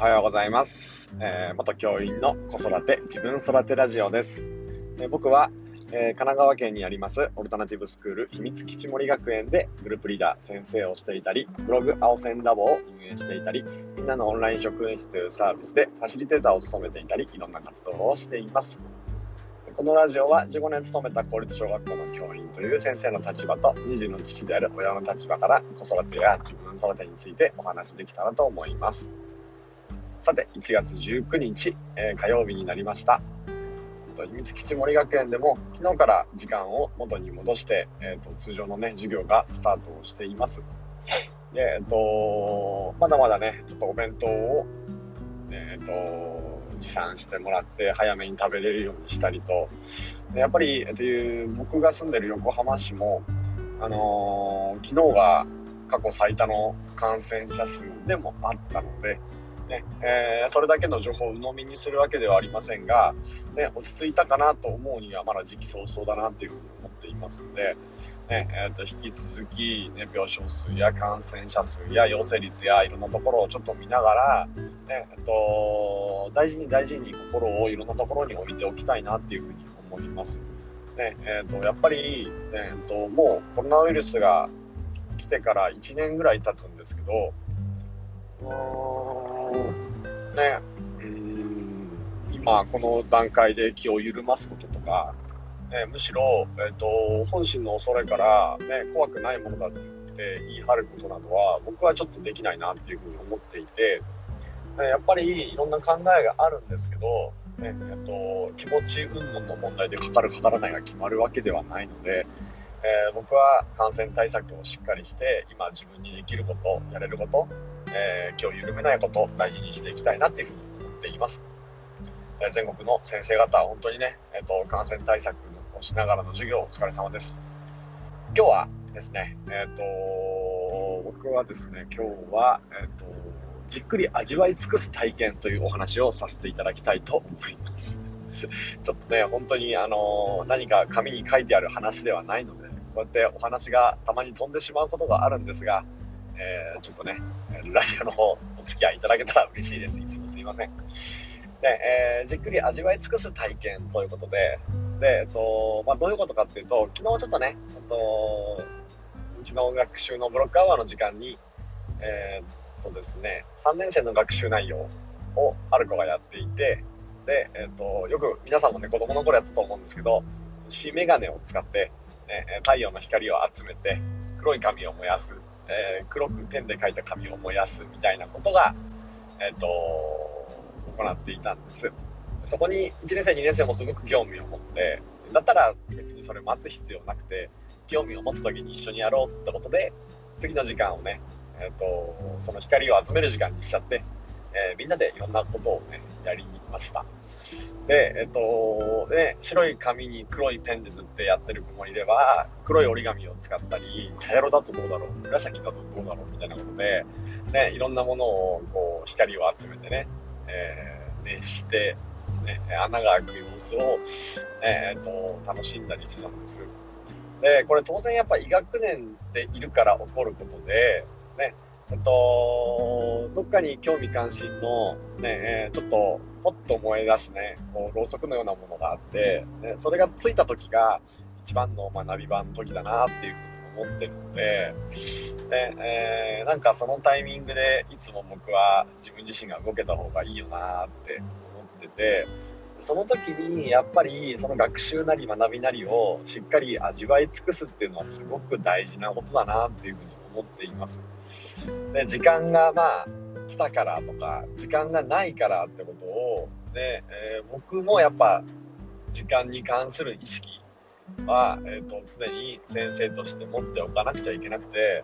おはようございます、元教員の子育て自分育てラジオです、僕は、神奈川県にありますオルタナティブスクール秘密基地森学園でグループリーダー先生をしていたり、ブログ青線ラボを運営していたり、みんなのオンライン職員室というサービスでファシリテーターを務めていたり、いろんな活動をしています。このラジオは15年勤めた公立小学校の教員という先生の立場と、2児の父である親の立場から子育てや自分育てについてお話できたらと思います。さて、1月19日、火曜日になりました。秘密基地森学園でも昨日から時間を元に戻して、通常の、授業がスタートをしています。で、まだまだちょっとお弁当を持参してもらって早めに食べれるようにしたりと、やっぱり僕が住んでる横浜市も、昨日が過去最多の感染者数でもあったので、それだけの情報を鵜呑みにするわけではありませんが、落ち着いたかなと思うにはまだ時期尚早だなというふうに思っていますので、引き続き、病床数や感染者数や陽性率やいろんなところをちょっと見ながら、大事に心をいろんなところに置いておきたいなというふうに思います。やっぱり、もうコロナウイルスが来てから1年ぐらい経つんですけど、今この段階で気を緩ますこととか、むしろ、本心の恐れから、怖くないものだって言い張ることなどは僕はちょっとできないなっていうふうに思っていて、やっぱりいろんな考えがあるんですけど、気持ち云々の問題でかかるかからないが決まるわけではないので、僕は感染対策をしっかりして、今自分にできること、やれること、気を緩めないことを大事にしていきたいなというふうに思っています。全国の先生方、本当に感染対策をしながらの授業お疲れ様です。今日はですね、僕はですね、今日は、じっくり味わい尽くす体験というお話をさせていただきたいと思います。ちょっと本当に何か紙に書いてある話ではないので、こうやってお話がたまに飛んでしまうことがあるんですが、ちょっとラジオの方お付き合いいただけたら嬉しいです。いつもすいません。じっくり味わい尽くす体験ということで、どういうことかっていうと、昨日ちょっとうちの学習のブロックアワーの時間に、3年生の学習内容をある子がやっていて、で、よく皆さんも子供の頃やったと思うんですけど、虫眼鏡を使って、太陽の光を集めて黒い紙を燃やす、黒くペンで書いた紙を燃やすみたいなことが、行っていたんです。そこに1年生2年生もすごく興味を持って、だったら別にそれ待つ必要なくて、興味を持った時に一緒にやろうってことで、次の時間をその光を集める時間にしちゃって、みんなでいろんなことをやりました。で、白い紙に黒いペンで塗ってやってる子もいれば、黒い折り紙を使ったり、茶色だとどうだろう、紫だとどうだろうみたいなことで、いろんなものを光を集めて熱して、穴が開く様子を、楽しんだりしてたんです。で、これ当然やっぱり医学年でいるから起こることでどっかに興味関心の、ポッと思い出すろうそくのようなものがあって、それがついた時が一番の学び場の時だなっていうふうに思ってるので、そのタイミングでいつも僕は自分自身が動けた方がいいよなって思ってて、その時にやっぱりその学習なり学びなりをしっかり味わい尽くすっていうのはすごく大事なことだなっていうふうに思っています。で、時間が来たからとか時間がないからってことを、僕もやっぱ時間に関する意識は、常に先生として持っておかなくちゃいけなくて、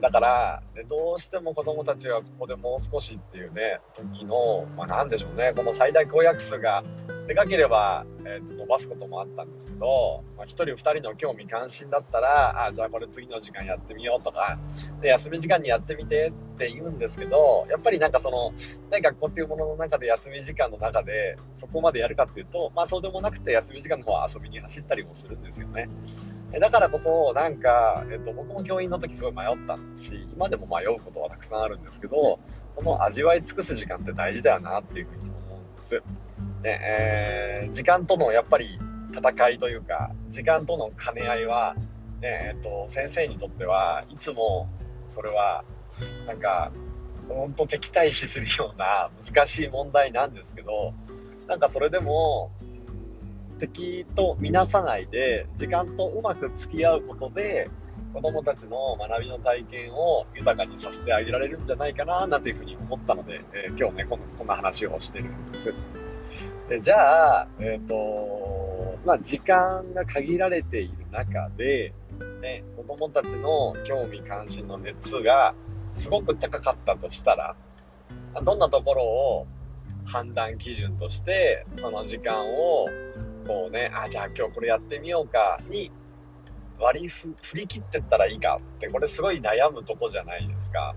だからどうしても子どもたちはここでもう少しっていう時の、この最大公約数がでかければ、伸ばすこともあったんですけど、1人2人の興味関心だったら、じゃあこれ次の時間やってみようとかで、休み時間にやってみてって言うんですけど、やっぱり学校っていうものの中で休み時間の中でそこまでやるかっていうと、そうでもなくて、休み時間の方は遊びに走ったりもするんですよね。だからこそなんか、僕も教員の時すごい迷ったし、今でも迷うことはたくさんあるんですけど、その味わい尽くす時間って大事だよなっていうふうに思うんですよ、ね。時間とのやっぱり戦いというか、時間との兼ね合いは、ね、先生にとってはいつもそれはなんか本当敵対視するような難しい問題なんですけど、なんかそれでも敵と見なさないで時間とうまく付き合うことで子どもたちの学びの体験を豊かにさせてあげられるんじゃないかななんていうふうに思ったので、今日ねこんな話をしてるんです。でじゃあ、時間が限られている中で、ね、子どもたちの興味関心の熱がすごく高かったとしたら、どんなところを判断基準としてその時間をこうね、じゃあ今日これやってみようかに振り切ってったらいいかって、これすごい悩むとこじゃないですか。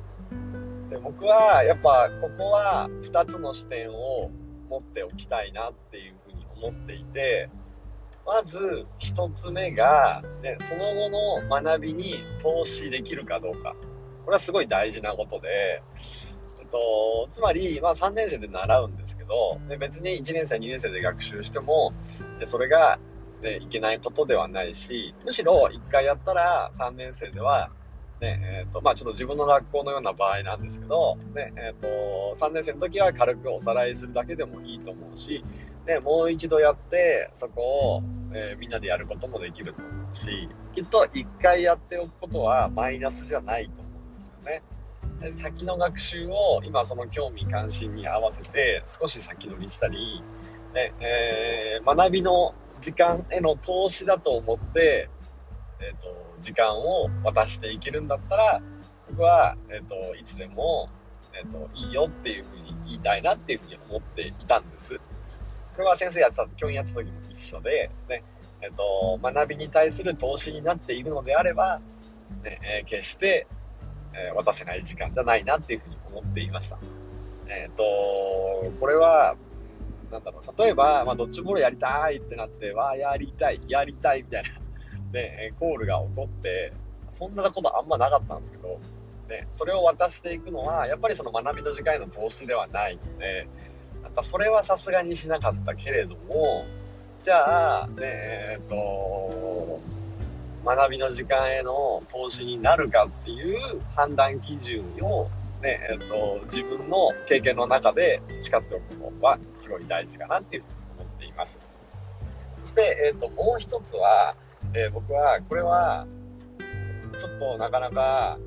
で僕はやっぱここは2つの視点を持っておきたいなっていうふうに思っていて、まず1つ目が、ね、その後の学びに投資できるかどうか。これはすごい大事なことで、つまり、3年生で習うんですけど、で別に1年生2年生で学習してもそれが、ね、いけないことではないし、むしろ1回やったら3年生では、ね、ちょっと自分の学校のような場合なんですけど、ね、3年生の時は軽くおさらいするだけでもいいと思うし、ね、もう一度やってそこを、みんなでやることもできると思うし、きっと1回やっておくことはマイナスじゃないと思うんですよね。先の学習を今その興味関心に合わせて少し先取りしたり、ね、学びの時間への投資だと思って、時間を渡していけるんだったら、僕は、いつでも、いいよっていうふうに言いたいなっていうふうに思っていたんです。これは先生やってた、教員やってた時も一緒で、ね、学びに対する投資になっているのであれば、ね、決して渡せない時間じゃないなっていうふうに思っていました。これはなんだろう、例えば、ドッジボールやりたいってなって、やりたいみたいなでコールが起こって、そんなことあんまなかったんですけど、ね、それを渡していくのはやっぱりその学びの時間への投資ではないので、なんかそれはさすがにしなかったけれども、じゃあ、ね、学びの時間への投資になるかっていう判断基準を、ね、自分の経験の中で培っておくことはすごい大事かなっていうふうに思っています。そして、もう一つは、僕はこれはちょっとなかなか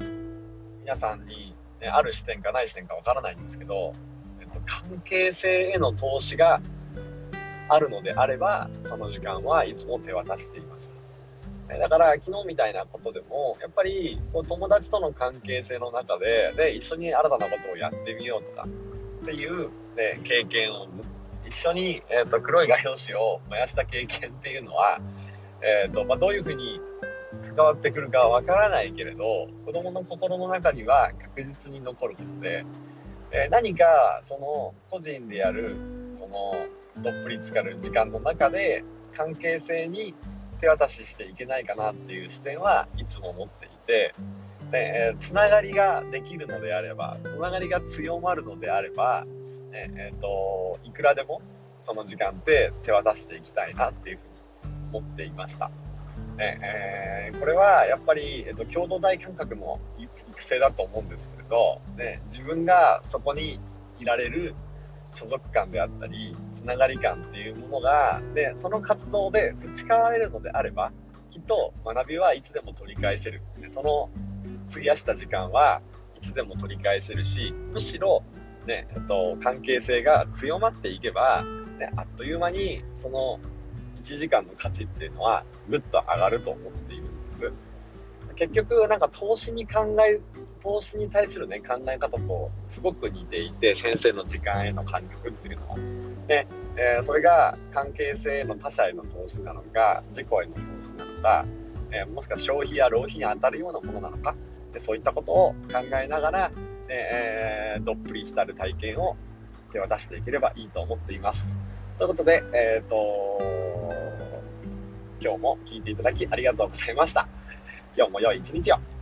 皆さんに、ね、ある視点かない視点かわからないんですけど、関係性への投資があるのであればその時間はいつも手渡していました。だから昨日みたいなことでもやっぱり友達との関係性の中で、ね、一緒に新たなことをやってみようとかっていう、ね、経験を一緒に、黒い画用紙を燃やした経験っていうのは、どういうふうに関わってくるかは分からないけれど、子どもの心の中には確実に残ることで、何かその個人でやるそのどっぷり浸かる時間の中で関係性に手渡ししていけないかなっていう視点はいつも持っていて、つながりができるのであれば、つながりが強まるのであれば、いくらでもその時間って手渡していきたいなっていうふうに思っていました。これはやっぱり、共同体感覚の育成だと思うんですけれど、ね、自分がそこにいられる所属感であったりつながり感っていうものが、ね、その活動で培われるのであれば、きっと学びはいつでも取り返せる、ね、その費やした時間はいつでも取り返せるし、むしろ、ね、関係性が強まっていけば、ね、あっという間にその1時間の価値っていうのはぐっと上がると思っているんです。結局なんか投資に対する、ね、考え方とすごく似ていて、先生の時間への感覚っていうのは、ね、それが関係性への他者への投資なのか自己への投資なのか、もしくは消費や浪費に当たるようなものなのか、でそういったことを考えながら、どっぷり浸る体験を手渡していければいいと思っています。ということで、今日も聞いていただきありがとうございました。今日も良い一日を。